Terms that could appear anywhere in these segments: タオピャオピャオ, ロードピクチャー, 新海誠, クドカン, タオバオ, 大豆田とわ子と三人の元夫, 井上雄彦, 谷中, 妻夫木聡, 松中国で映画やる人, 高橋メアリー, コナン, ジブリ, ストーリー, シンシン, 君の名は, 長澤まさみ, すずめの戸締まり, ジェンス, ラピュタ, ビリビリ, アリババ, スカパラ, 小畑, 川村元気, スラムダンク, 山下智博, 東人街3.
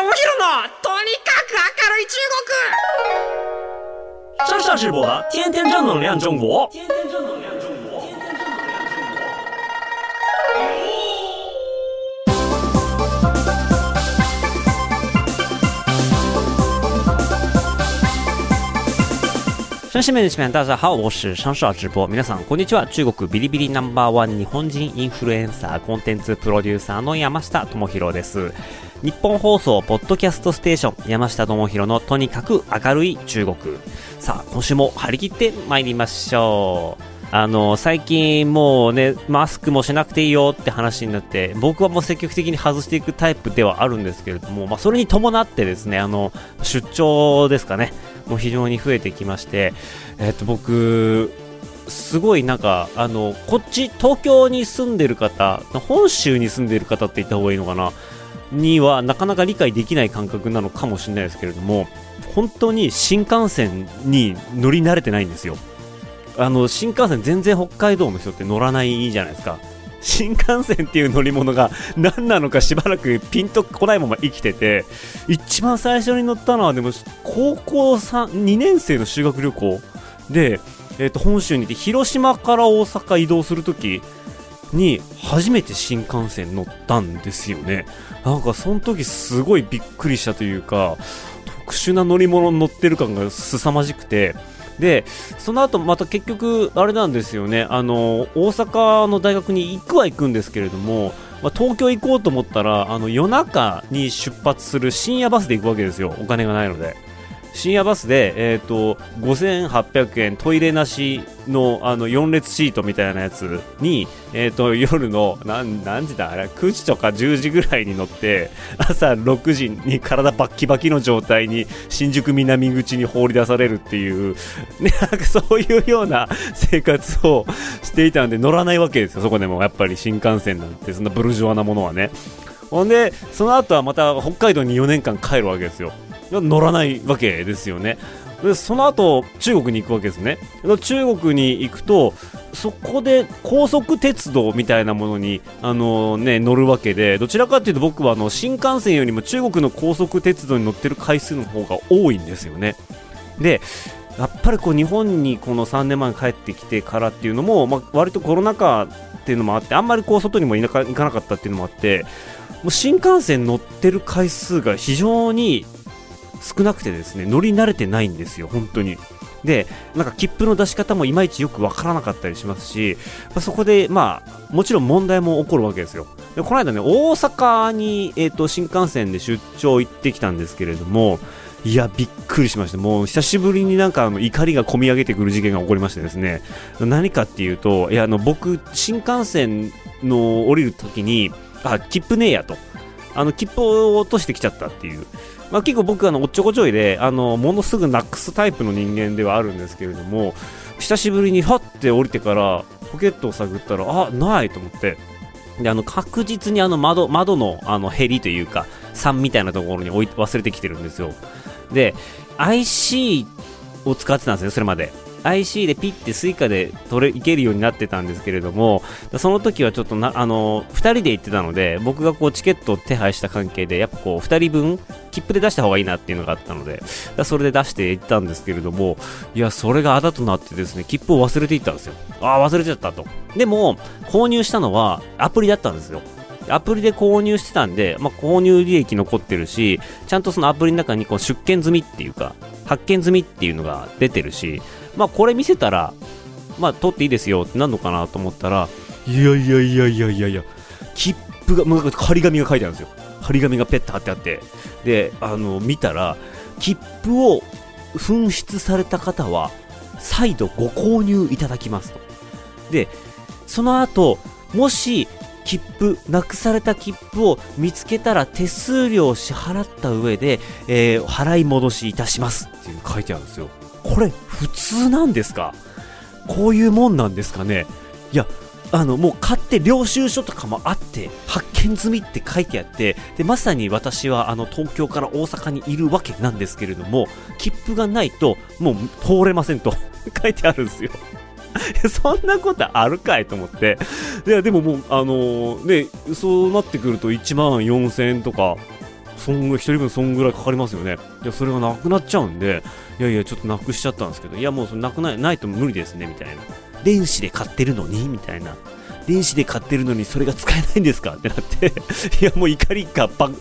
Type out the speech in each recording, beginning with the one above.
ともひろのとにかく明るい中国。上下直播的天天正能量中国。天天正能量中国。天天正能量中国。上下面ですね、大家好，我是上下直播。皆さんこんにちは。中国ビリビリナンバーワン日本人インフルエンサー、コンテンツプロデューサーの山下智博です。日本放送ポッドキャストステーション、山下智博のとにかく明るい中国。さあ今週も張り切って参りましょう。最近もうね、マスクもしなくていいよって話になって、僕はもう積極的に外していくタイプではあるんですけれども、まあそれに伴ってですね、出張ですかね、もう非常に増えてきまして、僕すごいなんかこっち東京に住んでる方、本州に住んでる方って言った方がいいのかな、にはなかなか理解できない感覚なのかもしれないですけれども、本当に新幹線に乗り慣れてないんですよ。新幹線全然北海道の人って乗らないじゃないですか。新幹線っていう乗り物が何なのかしばらくピンとこないまま生きてて、一番最初に乗ったのはでも高校2年生の修学旅行で、本州にいて広島から大阪移動するときに初めて新幹線乗ったんですよね。なんかその時すごいびっくりしたというか、特殊な乗り物に乗ってる感が凄まじくて、でその後また結局あれなんですよね、大阪の大学に行くは行くんですけれども、まあ、東京行こうと思ったら夜中に出発する深夜バスで行くわけですよ。お金がないので深夜バスで、5800円トイレなしの、4列シートみたいなやつに、夜の何時だあれ、9時とか10時ぐらいに乗って、朝6時に体バッキバキの状態に新宿南口に放り出されるっていう、ね、なんかそういうような生活をしていたので乗らないわけですよ。そこでもやっぱり新幹線なんてそんなブルジョワなものはね。ほんでその後はまた北海道に4年間帰るわけですよ。乗らないわけですよね。でその後中国に行くわけですね。中国に行くとそこで高速鉄道みたいなものに、乗るわけで、どちらかというと僕は新幹線よりも中国の高速鉄道に乗ってる回数の方が多いんですよね。でやっぱりこう日本にこの3年前に帰ってきてからっていうのも、まあ、割とコロナ禍っていうのもあって、あんまりこう外にも行かなかったっていうのもあって、もう新幹線乗ってる回数が非常に少なくてですね、乗り慣れてないんですよ本当に。でなんか切符の出し方もいまいちよくわからなかったりしますし、そこでまあもちろん問題も起こるわけですよ。でこの間ね、大阪に、新幹線で出張行ってきたんですけれども、いやびっくりしました。もう久しぶりになんか怒りが込み上げてくる事件が起こりましてですね、何かっていうと、いや僕新幹線の降りるときに切符ねえやと、切符を落としてきちゃったっていう、まあ、結構僕はおっちょこちょいでものすぐなくすタイプの人間ではあるんですけれども、久しぶりにハッて降りてからポケットを探ったらないと思って、で確実に窓のへりというか3みたいなところに忘れてきてるんですよ。で IC を使ってたんですね。それまでIC でピッてスイカでいけるようになってたんですけれども、その時はちょっと2人で行ってたので、僕がこうチケットを手配した関係でやっぱこう2人分切符で出した方がいいなっていうのがあったので、それで出して行ったんですけれども、いやそれがあだとなってですね、切符を忘れていったんですよ。忘れちゃったと。でも購入したのはアプリだったんですよ。アプリで購入してたんで、まあ、購入履歴残ってるし、ちゃんとそのアプリの中にこう出券済みっていうか発券済みっていうのが出てるし、まあこれ見せたらまあ取っていいですよってなるのかなと思ったら、いや切符が張り紙が書いてあるんですよ。張り紙がペッと貼ってあって、で見たら、切符を紛失された方は再度ご購入いただきますと。でその後もし切符なくされた切符を見つけたら手数料を支払った上で、払い戻しいたしますっていう書いてあるんですよ。これ普通なんですか？こういうもんなんですかね？いやもう買って領収書とかもあって発券済みって書いてあって、でまさに私は東京から大阪にいるわけなんですけれども、切符がないともう通れませんと書いてあるんですよ。そんなことあるかいと思って。いやでももうそうなってくると1万4000円とか1人分そんぐらいかかりますよね。いやそれがなくなっちゃうんで、いやいやちょっとなくしちゃったんですけど、いやもうそれないと無理ですねみたいな、電子で買ってるのにみたいな、電子で買ってるのにそれが使えないんですかってなっていやもう怒りが爆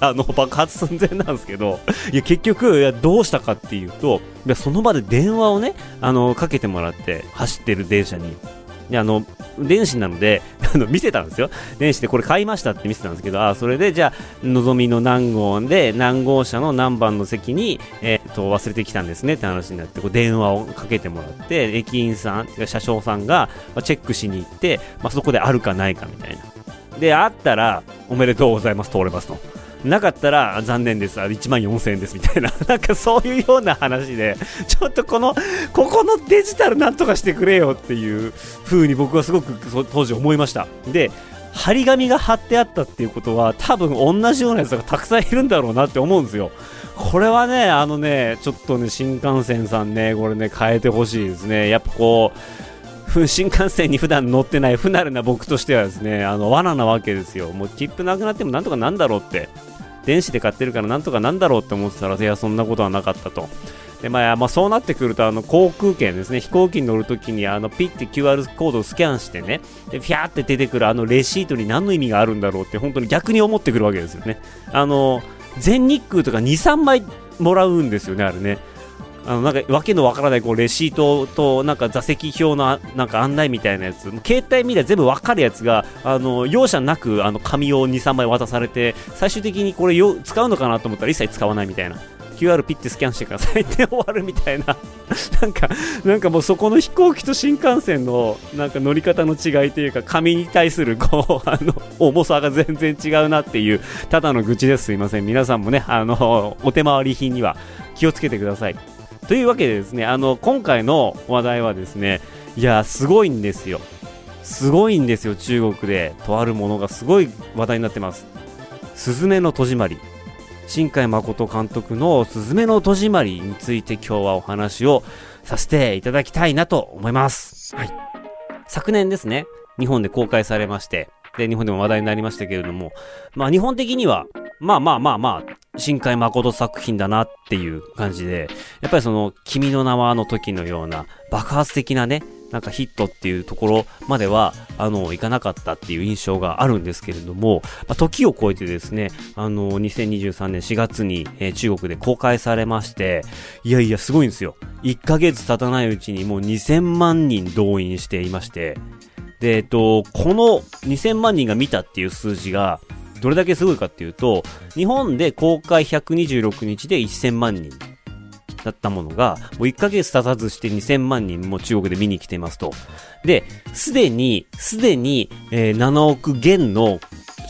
発寸前なんですけど、いや結局どうしたかっていうと、いやその場で電話をねかけてもらって、走ってる電車にで電子なので見せたんですよ。電子でこれ買いましたって見せたんですけど、あそれでじゃあのぞみの何号で何号車の何番の席に、忘れてきたんですねって話になって、こう電話をかけてもらって、駅員さん車掌さんがチェックしに行って、そこであるかないかみたいなで、あったらおめでとうございます通れますと、なかったら残念です14,000円ですみたいななんかそういうような話で、ちょっとここのデジタルなんとかしてくれよっていう風に僕はすごく当時思いました。で張り紙が貼ってあったっていうことは、多分同じようなやつがたくさんいるんだろうなって思うんですよ。これはねちょっとね新幹線さんねこれね変えてほしいですね。やっぱ新幹線に普段乗ってない不慣れな僕としてはですね、罠なわけですよ。もう切符なくなってもなんとかなんだろうって、電子で買ってるからなんとかなんだろうって思ってたら、いやそんなことはなかったと。でそうなってくると航空券ですね、飛行機に乗るときにピッて QR コードをスキャンしてね、でフィャーって出てくるレシートに何の意味があるんだろうって本当に逆に思ってくるわけですよね。全日空とか 2,3 枚もらうんですよねあれね。なんかわけのわからないレシートとなんか座席表のなんか案内みたいなやつ、携帯見りゃ全部わかるやつが容赦なく紙を 2,3 枚渡されて、最終的にこれ使うのかなと思ったら一切使わないみたいな、 QR ピッてスキャンしてくださいって終わるみたいななんかもうそこの飛行機と新幹線のなんか乗り方の違いというか、紙に対する重さが全然違うなっていう、ただの愚痴です。すいません。皆さんもねお手回り品には気をつけてください。というわけでですね、今回の話題はですね、いやすごいんですよ。すごいんですよ、中国で。とあるものがすごい話題になってます。すずめの戸締まり。新海誠監督のすずめの戸締まりについて今日はお話をさせていただきたいなと思います。はい。昨年ですね、日本で公開されまして、で、日本でも話題になりましたけれども、日本的には、新海誠作品だなっていう感じで、やっぱり君の名はの時のような爆発的なね、なんかヒットっていうところまでは、いかなかったっていう印象があるんですけれども、時を超えてですね、2023年4月に、中国で公開されまして、いやいやすごいんですよ。1ヶ月経たないうちにもう2000万人動員していまして、で、この2000万人が見たっていう数字が、どれだけすごいかっていうと、日本で公開126日で1000万人だったものが、もう1ヶ月経たずして2000万人も中国で見に来ていますと。で、すでに、7億元の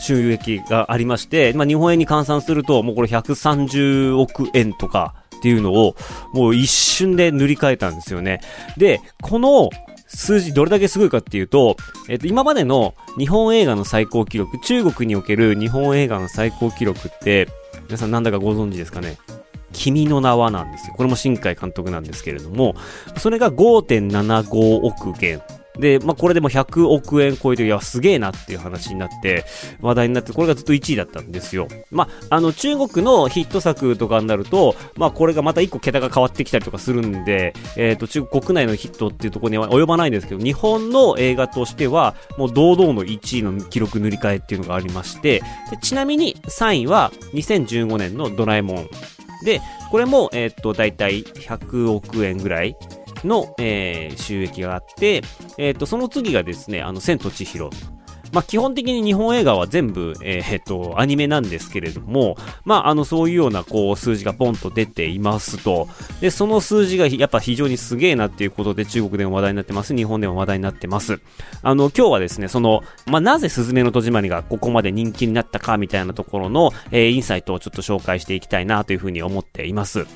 収益がありまして、日本円に換算すると、もうこれ130億円とかっていうのを、もう一瞬で塗り替えたんですよね。で、この、数字どれだけすごいかっていうと、今までの日本映画の最高記録、中国における日本映画の最高記録って、皆さんなんだかご存知ですかね。君の名はなんですよ。これも新海監督なんですけれども、それが 5.75 億元。で、これでも100億円超えて、いや、すげえなっていう話になって、話題になって、これがずっと1位だったんですよ。中国のヒット作とかになると、これがまた1個桁が変わってきたりとかするんで、中国国内のヒットっていうところには及ばないんですけど、日本の映画としては、もう堂々の1位の記録塗り替えっていうのがありまして、でちなみに3位は2015年のドラえもん。で、これも、だいたい100億円ぐらい。の、収益があって、その次がですね、千と千尋。基本的に日本映画は全部、アニメなんですけれども、そういうような、数字がポンと出ていますと。で、その数字がやっぱ非常にすげえなっていうことで、中国でも話題になってます。日本でも話題になってます。今日はですね、なぜすずめの戸締まりがここまで人気になったかみたいなところの、インサイトをちょっと紹介していきたいなというふうに思っています。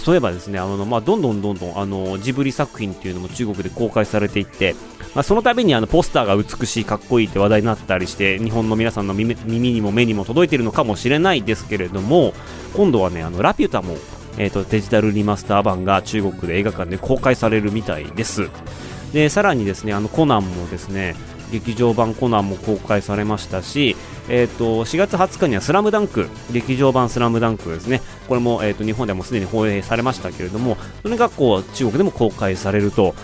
そういえばですね、どんどんジブリ作品っていうのも中国で公開されていって、その度にポスターが美しい、かっこいいって話題になったりして、日本の皆さんの耳にも目にも届いているのかもしれないですけれども、今度はね、ラピュタも、デジタルリマスター版が中国で映画館で公開されるみたいです。で、さらにですね、コナンもですね、劇場版コナンも公開されましたし、4月20日にはスラムダンク、劇場版スラムダンクですね、これも、日本ではもうすでに放映されましたけれども、それがこう中国でも公開されると、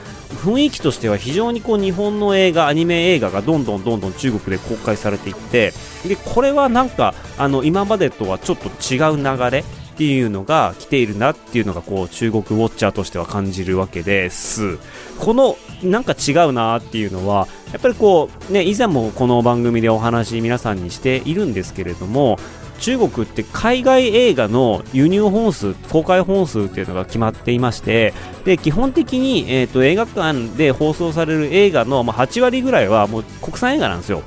雰囲気としては非常にこう日本の映画、アニメ映画がどんどん中国で公開されていって、でこれはなんか今までとはちょっと違う流れっていうのが来ているなっていうのがこう中国ウォッチャーとしては感じるわけです。このなんか違うなっていうのはやっぱりこうね、以前もこの番組でお話皆さんにしているんですけれども、中国って海外映画の輸入本数、公開本数っていうのが決まっていまして、で基本的に、映画館で放送される映画の、8割ぐらいはもう国産映画なんですよ。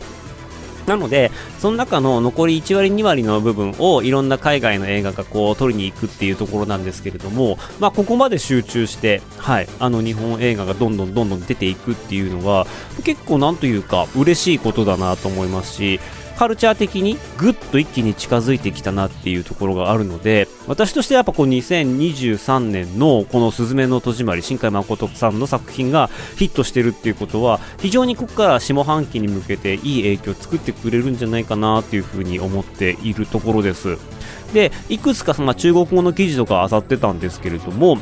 なのでその中の残り1割2割の部分をいろんな海外の映画がこう撮りに行くっていうところなんですけれども、ここまで集中して、日本映画がどんどん出ていくっていうのは結構なんというか嬉しいことだなと思いますし、カルチャー的にぐっと一気に近づいてきたなっていうところがあるので、私としてはやっぱこう2023年のこのすずめの戸締まり、新海誠さんの作品がヒットしてるっていうことは非常にここから下半期に向けていい影響を作ってくれるんじゃないかなっていうふうに思っているところです。でいくつか中国語の記事とか漁ってたんですけれども、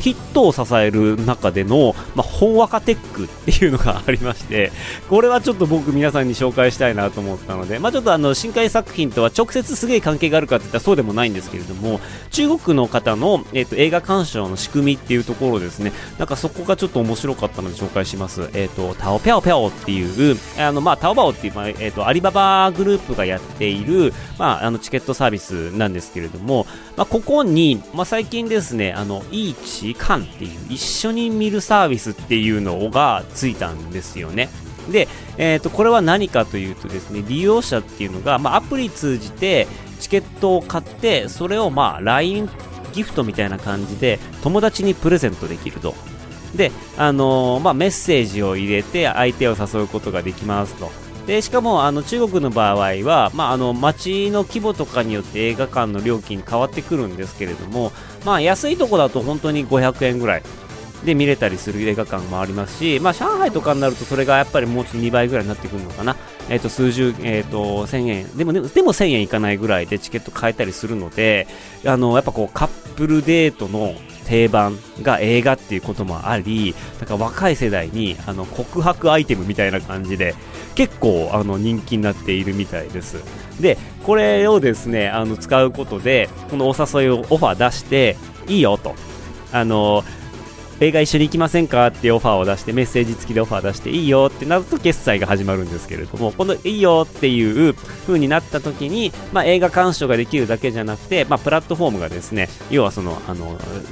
ヒットを支える中での、ほんわかテックっていうのがありまして、これはちょっと僕皆さんに紹介したいなと思ったので、ちょっと新海作品とは直接すげえ関係があるかっていったらそうでもないんですけれども、中国の方の、映画鑑賞の仕組みっていうところですね、なんかそこがちょっと面白かったので紹介します。タオピャオピャオっていうタオバオっていう、アリババグループがやっている、チケットサービスなんですけれども、ここに、最近ですね、一起看っていう一緒に見るサービスっていうのがついたんですよね。で、これは何かというとですね、利用者っていうのが、アプリ通じてチケットを買って、それをLINE ギフトみたいな感じで友達にプレゼントできると。で、メッセージを入れて相手を誘うことができますと。でしかも中国の場合は、街の規模とかによって映画館の料金変わってくるんですけれども、安いとこだと本当に500円ぐらいで見れたりする映画館もありますし、上海とかになるとそれがやっぱりもうちょっと2倍ぐらいになってくるのかな、1000円でも1000円いかないぐらいでチケット買えたりするので、やっぱこうカップルデートの定番が映画っていうこともあり、だから若い世代に告白アイテムみたいな感じで結構人気になっているみたいです。でこれをですね使うことで、このお誘いをオファー出して、いいよと映画一緒に行きませんかっていうオファーを出して、メッセージ付きでオファー出して、いいよってなると決済が始まるんですけれども、このいいよっていう風になった時に、映画鑑賞ができるだけじゃなくて、プラットフォームがですね、要は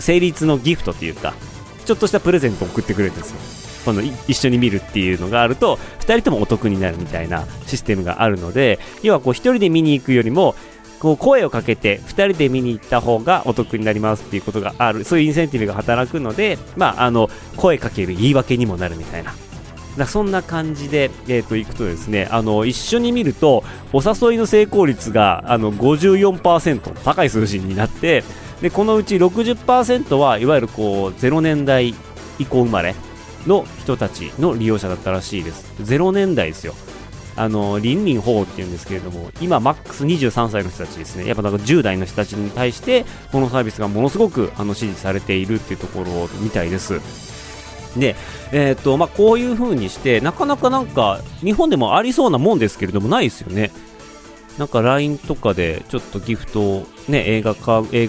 成立のギフトというかちょっとしたプレゼントを送ってくれるんですよ。一緒に見るっていうのがあると2人ともお得になるみたいなシステムがあるので、要はこう1人で見に行くよりもこう声をかけて2人で見に行った方がお得になりますっていうことがある、そういうインセンティブが働くので、声かける言い訳にもなるみたいな、そんな感じで、行くとですね、一緒に見るとお誘いの成功率が54%、高い数字になって、でこのうち 60% はいわゆるこう0年代以降生まれの人たちの利用者だったらしいです。0年代ですよ。リンリンホーっていうんですけれども、今マックス23歳の人たちですね、やっぱなんか10代の人たちに対してこのサービスがものすごく支持されているっていうところみたいです。で、こういう風にしてなかなかなんか日本でもありそうなもんですけれどもないですよね。なんか LINE とかでちょっとギフトをね、映画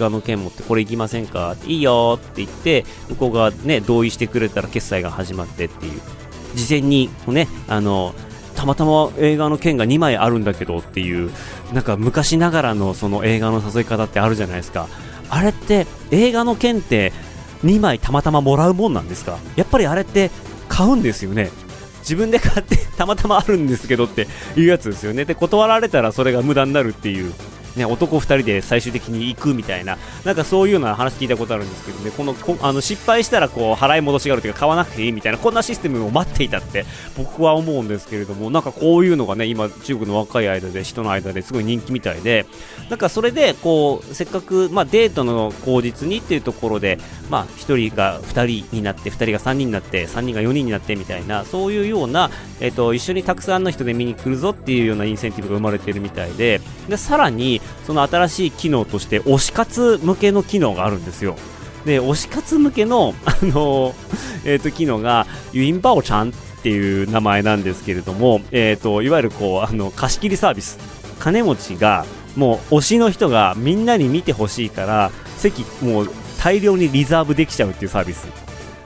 の件持ってこれ行きませんか、いいよって言って向こうがね同意してくれたら決済が始まってっていう、事前にねたまたま映画の件が2枚あるんだけどっていう、なんか昔ながらのその映画の誘い方ってあるじゃないですか。あれって映画の件って2枚たまたまもらうもんなんですか？やっぱりあれって買うんですよね。自分で買ってたまたまあるんですけどっていうやつですよね。で断られたらそれが無駄になるっていう、ね、男2人で最終的に行くみたいな、なんかそういうのは話聞いたことあるんですけどね、この失敗したらこう払い戻しがあるというか買わなくていいみたいな、こんなシステムを待っていたって僕は思うんですけれども、なんかこういうのがね今中国の若い間で人の間ですごい人気みたいで、なんかそれでこうせっかく、デートの口実にっていうところで、1人が2人になって2人が3人になって3人が4人になってみたいな、そういうような、一緒にたくさんの人で見に来るぞっていうようなインセンティブが生まれているみたいで、さらにその新しい機能として推し活向けの機能があるんですよ。で推し活向けの、機能がユインバオちゃんっていう名前なんですけれども、いわゆるこう貸し切りサービス、金持ちがもう推しの人がみんなに見てほしいから席もう大量にリザーブできちゃうっていうサービス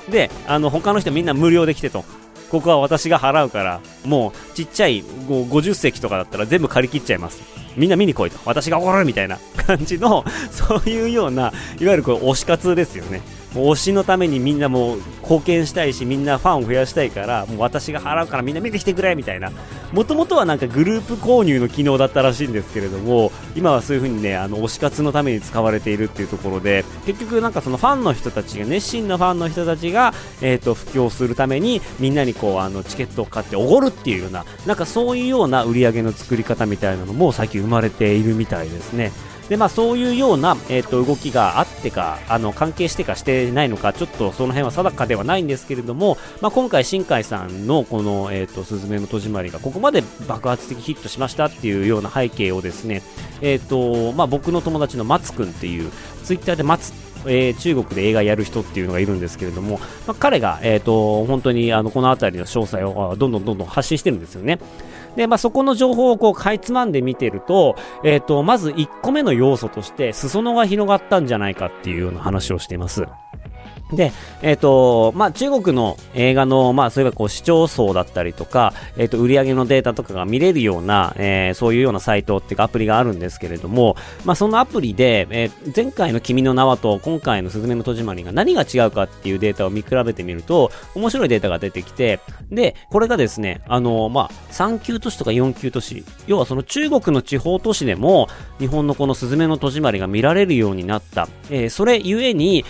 で、他の人みんな無料で来てと、ここは私が払うからもうちっちゃい50席とかだったら全部借り切っちゃいます、みんな見に来いと、私がおごるみたいな感じの、そういうようないわゆるこれ推し活ですよね。推しのためにみんなもう貢献したいし、みんなファンを増やしたいから、もう私が払うからみんな見てきてくれみたいな、もともとはなんかグループ購入の機能だったらしいんですけれども、今はそういう風にね推し活のために使われているっていうところで、結局なんかそのファンの人たちが、熱心なファンの人たちが布教するためにみんなにこうチケットを買っておごるっていうような、なんかそういうような売り上げの作り方みたいなのも最近生まれているみたいですね。でそういうような、動きがあってか関係してかしてないのか、ちょっとその辺は定かではないんですけれども、今回新海さんのこの、すずめの戸締まりがここまで爆発的ヒットしましたっていうような背景をですね、僕の友達の松くんっていうツイッターで松中国で映画やる人っていうのがいるんですけれども、彼が、本当にこの辺りの詳細をどんどん発信してるんですよね。で、そこの情報をこうかいつまんで見てると、まず1個目の要素として裾野が広がったんじゃないかっていうような話をしています。で、中国の映画の、そういえばこう視聴層だったりとか、売り上げのデータとかが見れるような、そういうようなサイトっていうかアプリがあるんですけれども、そのアプリで、前回の君の名はと今回のすずめの戸締まりが何が違うかっていうデータを見比べてみると、面白いデータが出てきて、で、これがですね、3級都市とか4級都市、要はその中国の地方都市でも、日本のこのすずめの戸締まりが見られるようになった。それゆえに、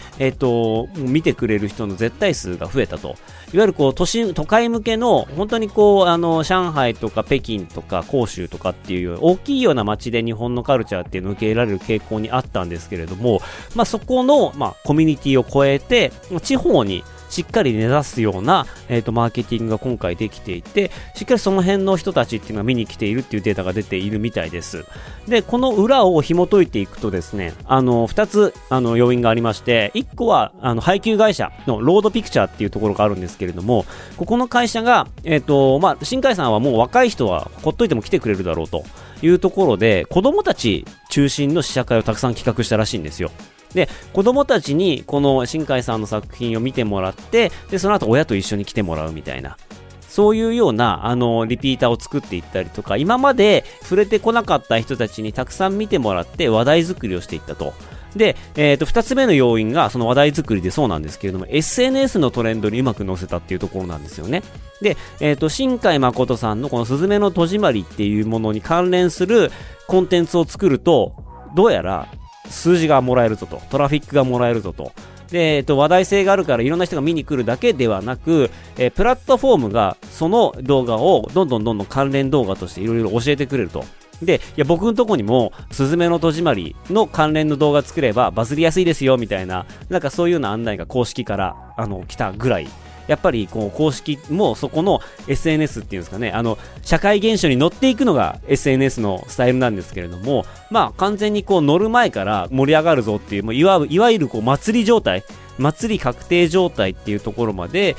見てくれる人の絶対数が増えたと。いわゆるこう都会向けの本当にこう上海とか北京とか広州とかっていう大きいような街で日本のカルチャーっていうのを受け入れられる傾向にあったんですけれども、そこのコミュニティを超えて地方にしっかり根ざすような、マーケティングが今回できていて、しっかりその辺の人たちっていうのが見に来ているっていうデータが出ているみたいです。で、この裏を紐解いていくとですね、2つ要因がありまして、1個は配給会社のロードピクチャーっていうところがあるんですけれども、ここの会社が、新海さんはもう若い人はほっといても来てくれるだろうというところで、子供たち中心の試写会をたくさん企画したらしいんですよ。で、子供たちにこの新海さんの作品を見てもらって、でその後親と一緒に来てもらうみたいな、そういうようなリピーターを作っていったりとか、今まで触れてこなかった人たちにたくさん見てもらって話題作りをしていったと。で、2つ目の要因がその話題作りでそうなんですけれども、 SNS のトレンドにうまく載せたっていうところなんですよね。で、新海誠さんのこのすずめの戸締まりっていうものに関連するコンテンツを作ると、どうやら数字がもらえるぞと、トラフィックがもらえるぞと。で、話題性があるからいろんな人が見に来るだけではなく、プラットフォームがその動画をどんどん関連動画としていろいろ教えてくれると。で、いや僕のとこにもすずめの戸締まりの関連の動画作ればバズりやすいですよみたいな、なんかそういうような案内が公式から来たぐらい、やっぱりこう公式もそこの SNS っていうんですかね、社会現象に乗っていくのが SNS のスタイルなんですけれども、完全にこう乗る前から盛り上がるぞっていう、もういわゆるこう祭り確定状態っていうところまで、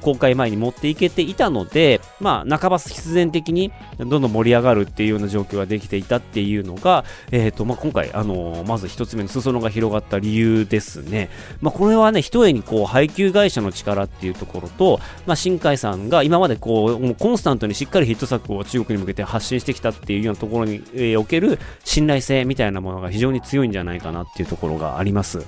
公開前に持っていけていたので、半ば必然的にどんどん盛り上がるっていうような状況ができていたっていうのが、今回、まず一つ目の裾野が広がった理由ですね。これはね、一重にこう、配給会社の力っていうところと、新海さんが今までこう、もうコンスタントにしっかりヒット作を中国に向けて発信してきたっていうようなところに、おける信頼性みたいなものが非常に強いんじゃないかなっていうところがあります。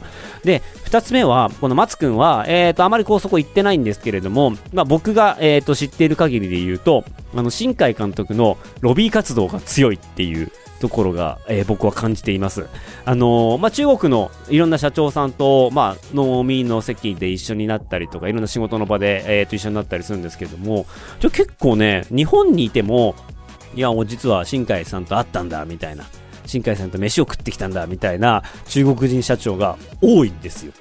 で、二つ目は、この松くんは、あまりそこ行ってないんですけれども、僕が、知っている限りで言うと、新海監督のロビー活動が強いっていうところが、僕は感じています。中国のいろんな社長さんと、飲みの席で一緒になったりとかいろんな仕事の場で、一緒になったりするんですけども、結構ね日本にいてもいや実は新海さんと会ったんだみたいな、新海さんと飯を食ってきたんだみたいな中国人社長が多いんですよ。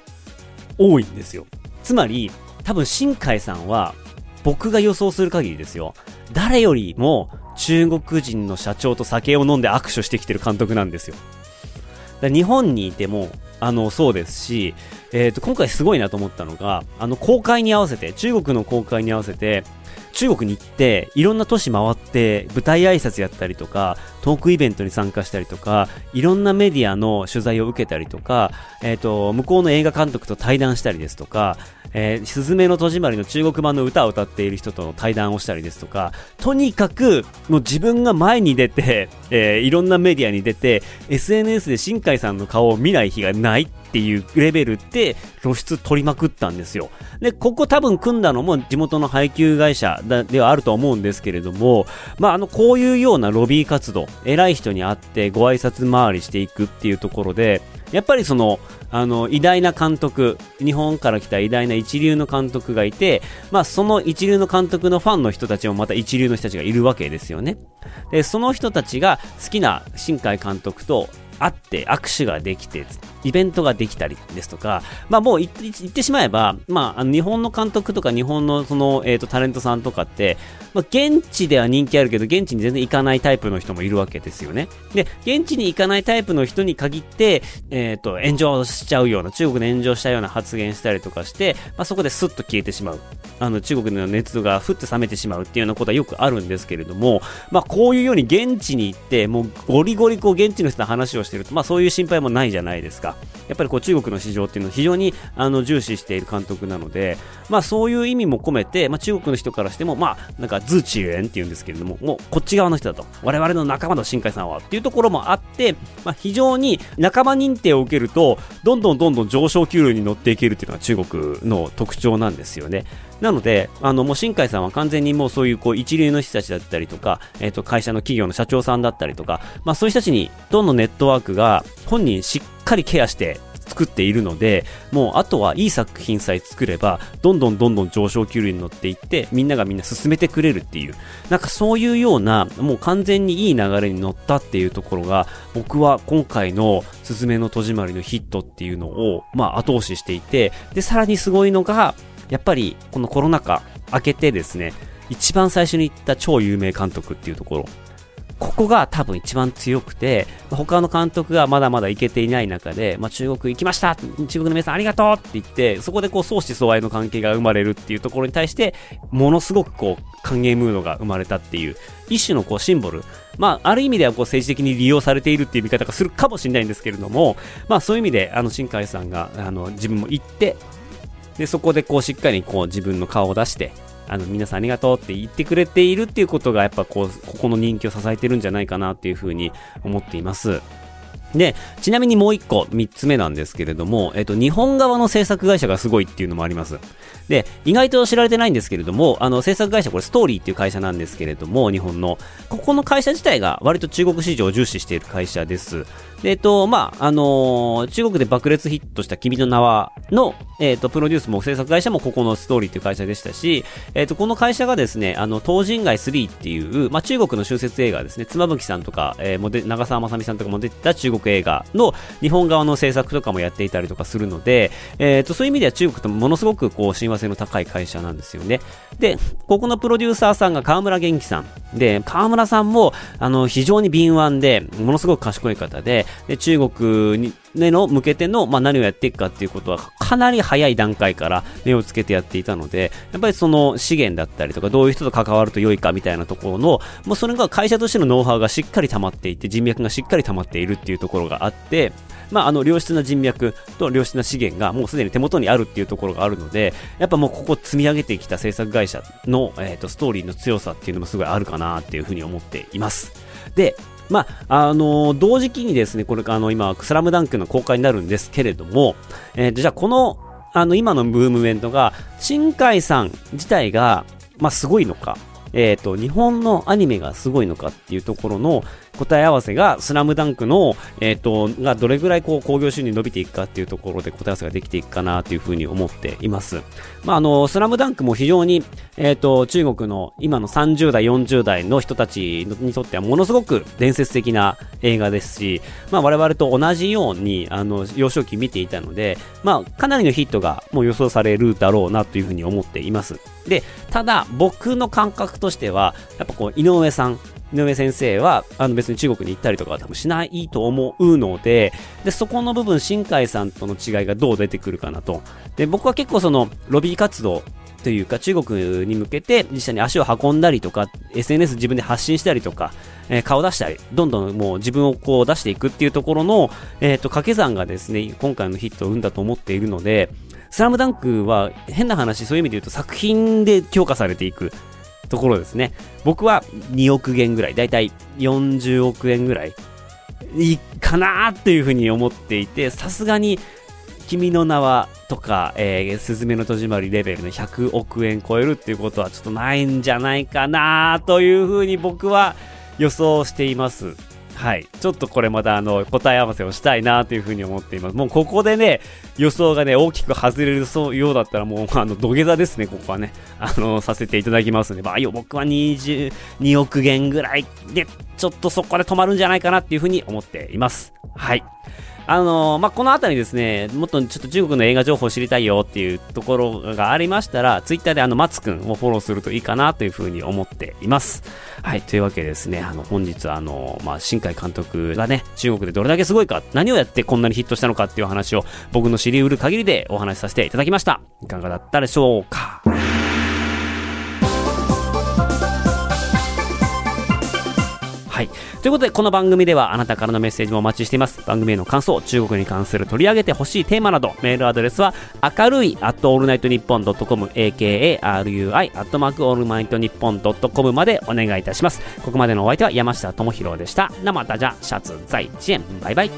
つまり多分新海さんは僕が予想する限りですよ、誰よりも中国人の社長と酒を飲んで握手してきてる監督なんですよ。だ日本にいてもそうですし、今回すごいなと思ったのが公開に合わせて、中国の公開に合わせて中国に行っていろんな都市回って舞台挨拶やったりとかトークイベントに参加したりとかいろんなメディアの取材を受けたりとか、向こうの映画監督と対談したりですとか、すずめの戸締まりの中国版の歌を歌っている人との対談をしたりですとか、とにかくもう自分が前に出て、いろんなメディアに出て SNS で新海さんの顔を見ない日がないっていうレベルで露出取りまくったんですよ。でここ多分組んだのも地元の配給会社ではあると思うんですけれども、こういうようなロビー活動、偉い人に会ってご挨拶回りしていくっていうところで、やっぱり偉大な監督、日本から来た偉大な一流の監督がいて、その一流の監督のファンの人たちもまた一流の人たちがいるわけですよね。でその人たちが好きな新海監督と会って握手ができてイベントができたりですとか、もう言ってしまえば、日本の監督とか日本のタレントさんとかって、現地では人気あるけど現地に全然行かないタイプの人もいるわけですよね。で現地に行かないタイプの人に限って、炎上しちゃうような、中国で炎上したような発言したりとかして、そこでスッと消えてしまう、中国の熱がふって冷めてしまうっていうようなことはよくあるんですけれども、こういうように現地に行ってもうゴリゴリこう現地の人の話をしてると、そういう心配もないじゃないですか。やっぱり中国の市場っていうのを非常に重視している監督なので、そういう意味も込めて、中国の人からしてもなんかズーチレンっていうんですけれども、もうこっち側の人だと、我々の仲間の新海さんはっていうところもあって、非常に仲間認定を受けるとどんどん上昇気流に乗っていけるっていうのが中国の特徴なんですよね。なのでもう新海さんは完全にもうそういう一流の人たちだったりとか、会社の企業の社長さんだったりとか、そういう人たちにどんどんネットワークが本人しっかりケアして作っているので、もうあとはいい作品さえ作ればどんどん上昇気流に乗っていってみんな進めてくれるっていう、そういうようなもう完全にいい流れに乗ったっていうところが僕は今回のすずめの戸締まりのヒットっていうのを後押ししていて、でさらにすごいのがやっぱりこのコロナ禍明けてですね、一番最初に行った超有名監督っていうところ、ここが多分一番強くて、他の監督がまだまだ行けていない中で、中国行きました、中国の皆さんありがとうって言って、そこで相思相愛の関係が生まれるっていうところに対してものすごく歓迎ムードが生まれたっていう一種のシンボル、ある意味では政治的に利用されているっていう見方がするかもしれないんですけれども、そういう意味で新海さんが自分も行って、でそこでしっかり自分の顔を出して、皆さんありがとうって言ってくれているっていうことがやっぱここの人気を支えてるんじゃないかなっていうふうに思っています。でちなみにもう一個3つ目なんですけれども、日本側の制作会社がすごいっていうのもあります。で意外と知られてないんですけれども、制作会社、これストーリーっていう会社なんですけれども、日本のここの会社自体が割と中国市場を重視している会社です。で中国で爆裂ヒットした君の名はの、プロデュースも制作会社もここのストーリーという会社でしたし、この会社がですね、東人街3っていう、中国の春節映画ですね、妻夫木さんとか、長澤まさみさんとかも出てた中国映画の日本側の制作とかもやっていたりとかするので、そういう意味では中国とものすごく親和性の高い会社なんですよね。でここのプロデューサーさんが川村元気さんで、川村さんも非常に敏腕でものすごく賢い方で、中国に向けての、何をやっていくかっていうことはかなり早い段階から目をつけてやっていたので、やっぱりその資源だったりとかどういう人と関わると良いかみたいなところの、それが会社としてのノウハウがしっかり溜まっていて、人脈がしっかり溜まっているっていうところがあって、良質な人脈と良質な資源がもうすでに手元にあるっていうところがあるので、やっぱもうここ積み上げてきた制作会社の、ストーリーの強さっていうのもすごいあるかなっていうふうに思っています。で同時期にですね、これ今スラムダンクの公開になるんですけれども、じゃあこの今のムーブメントが新海さん自体がすごいのか、日本のアニメがすごいのかっていうところの答え合わせがスラムダンクの、がどれぐらいこう興行収入伸びていくかっていうところで答え合わせができていくかなというふうに思っています。まあ、スラムダンクも非常に、中国の今の30代、40代の人たちにとってはものすごく伝説的な映画ですし、まあ、我々と同じように、幼少期見ていたので、まあ、かなりのヒットがもう予想されるだろうなというふうに思っています。で、ただ僕の感覚としては、やっぱこう、井上先生は別に中国に行ったりとかは多分しないと思うので、そこの部分、新海さんとの違いがどう出てくるかなと。で、僕は結構そのロビー活動というか中国に向けて実際に足を運んだりとか SNS 自分で発信したりとか、顔出したりどんどんもう自分をこう出していくっていうところの、掛け算がですね、今回のヒットを生んだと思っているので、スラムダンクは変な話、そういう意味で言うと作品で評価されていくところですね。僕は2億円ぐらい、だいたい40億円ぐらいいいかなーっていうふうに思っていて、さすがに君の名はとか、すずめの戸締まりレベルの100億円超えるっていうことはちょっとないんじゃないかなというふうに僕は予想しています。はい、ちょっとこれまた答え合わせをしたいなというふうに思っています。もうここでね、予想がね大きく外れるそうようだったらもう土下座ですね、ここはねさせていただきますので、まあ僕は22億円ぐらいでちょっとそこで止まるんじゃないかなっていうふうに思っています。はい、まあ、このあたりですね、もっとちょっと中国の映画情報を知りたいよっていうところがありましたら、ツイッターで松くんをフォローするといいかなというふうに思っています。はい、というわけでですね、本日はまあ、新海監督がね、中国でどれだけすごいか、何をやってこんなにヒットしたのかっていう話を僕の知り得る限りでお話しさせていただきました。いかがだったでしょうか。はい。ということで、この番組ではあなたからのメッセージもお待ちしています。番組への感想、中国に関する取り上げてほしいテーマなど、メールアドレスは、明るい @allnightnippon.com、akarui@allnightnippon.com までお願いいたします。ここまでのお相手は山下智博でした。那么大家下次再见。バイバイ。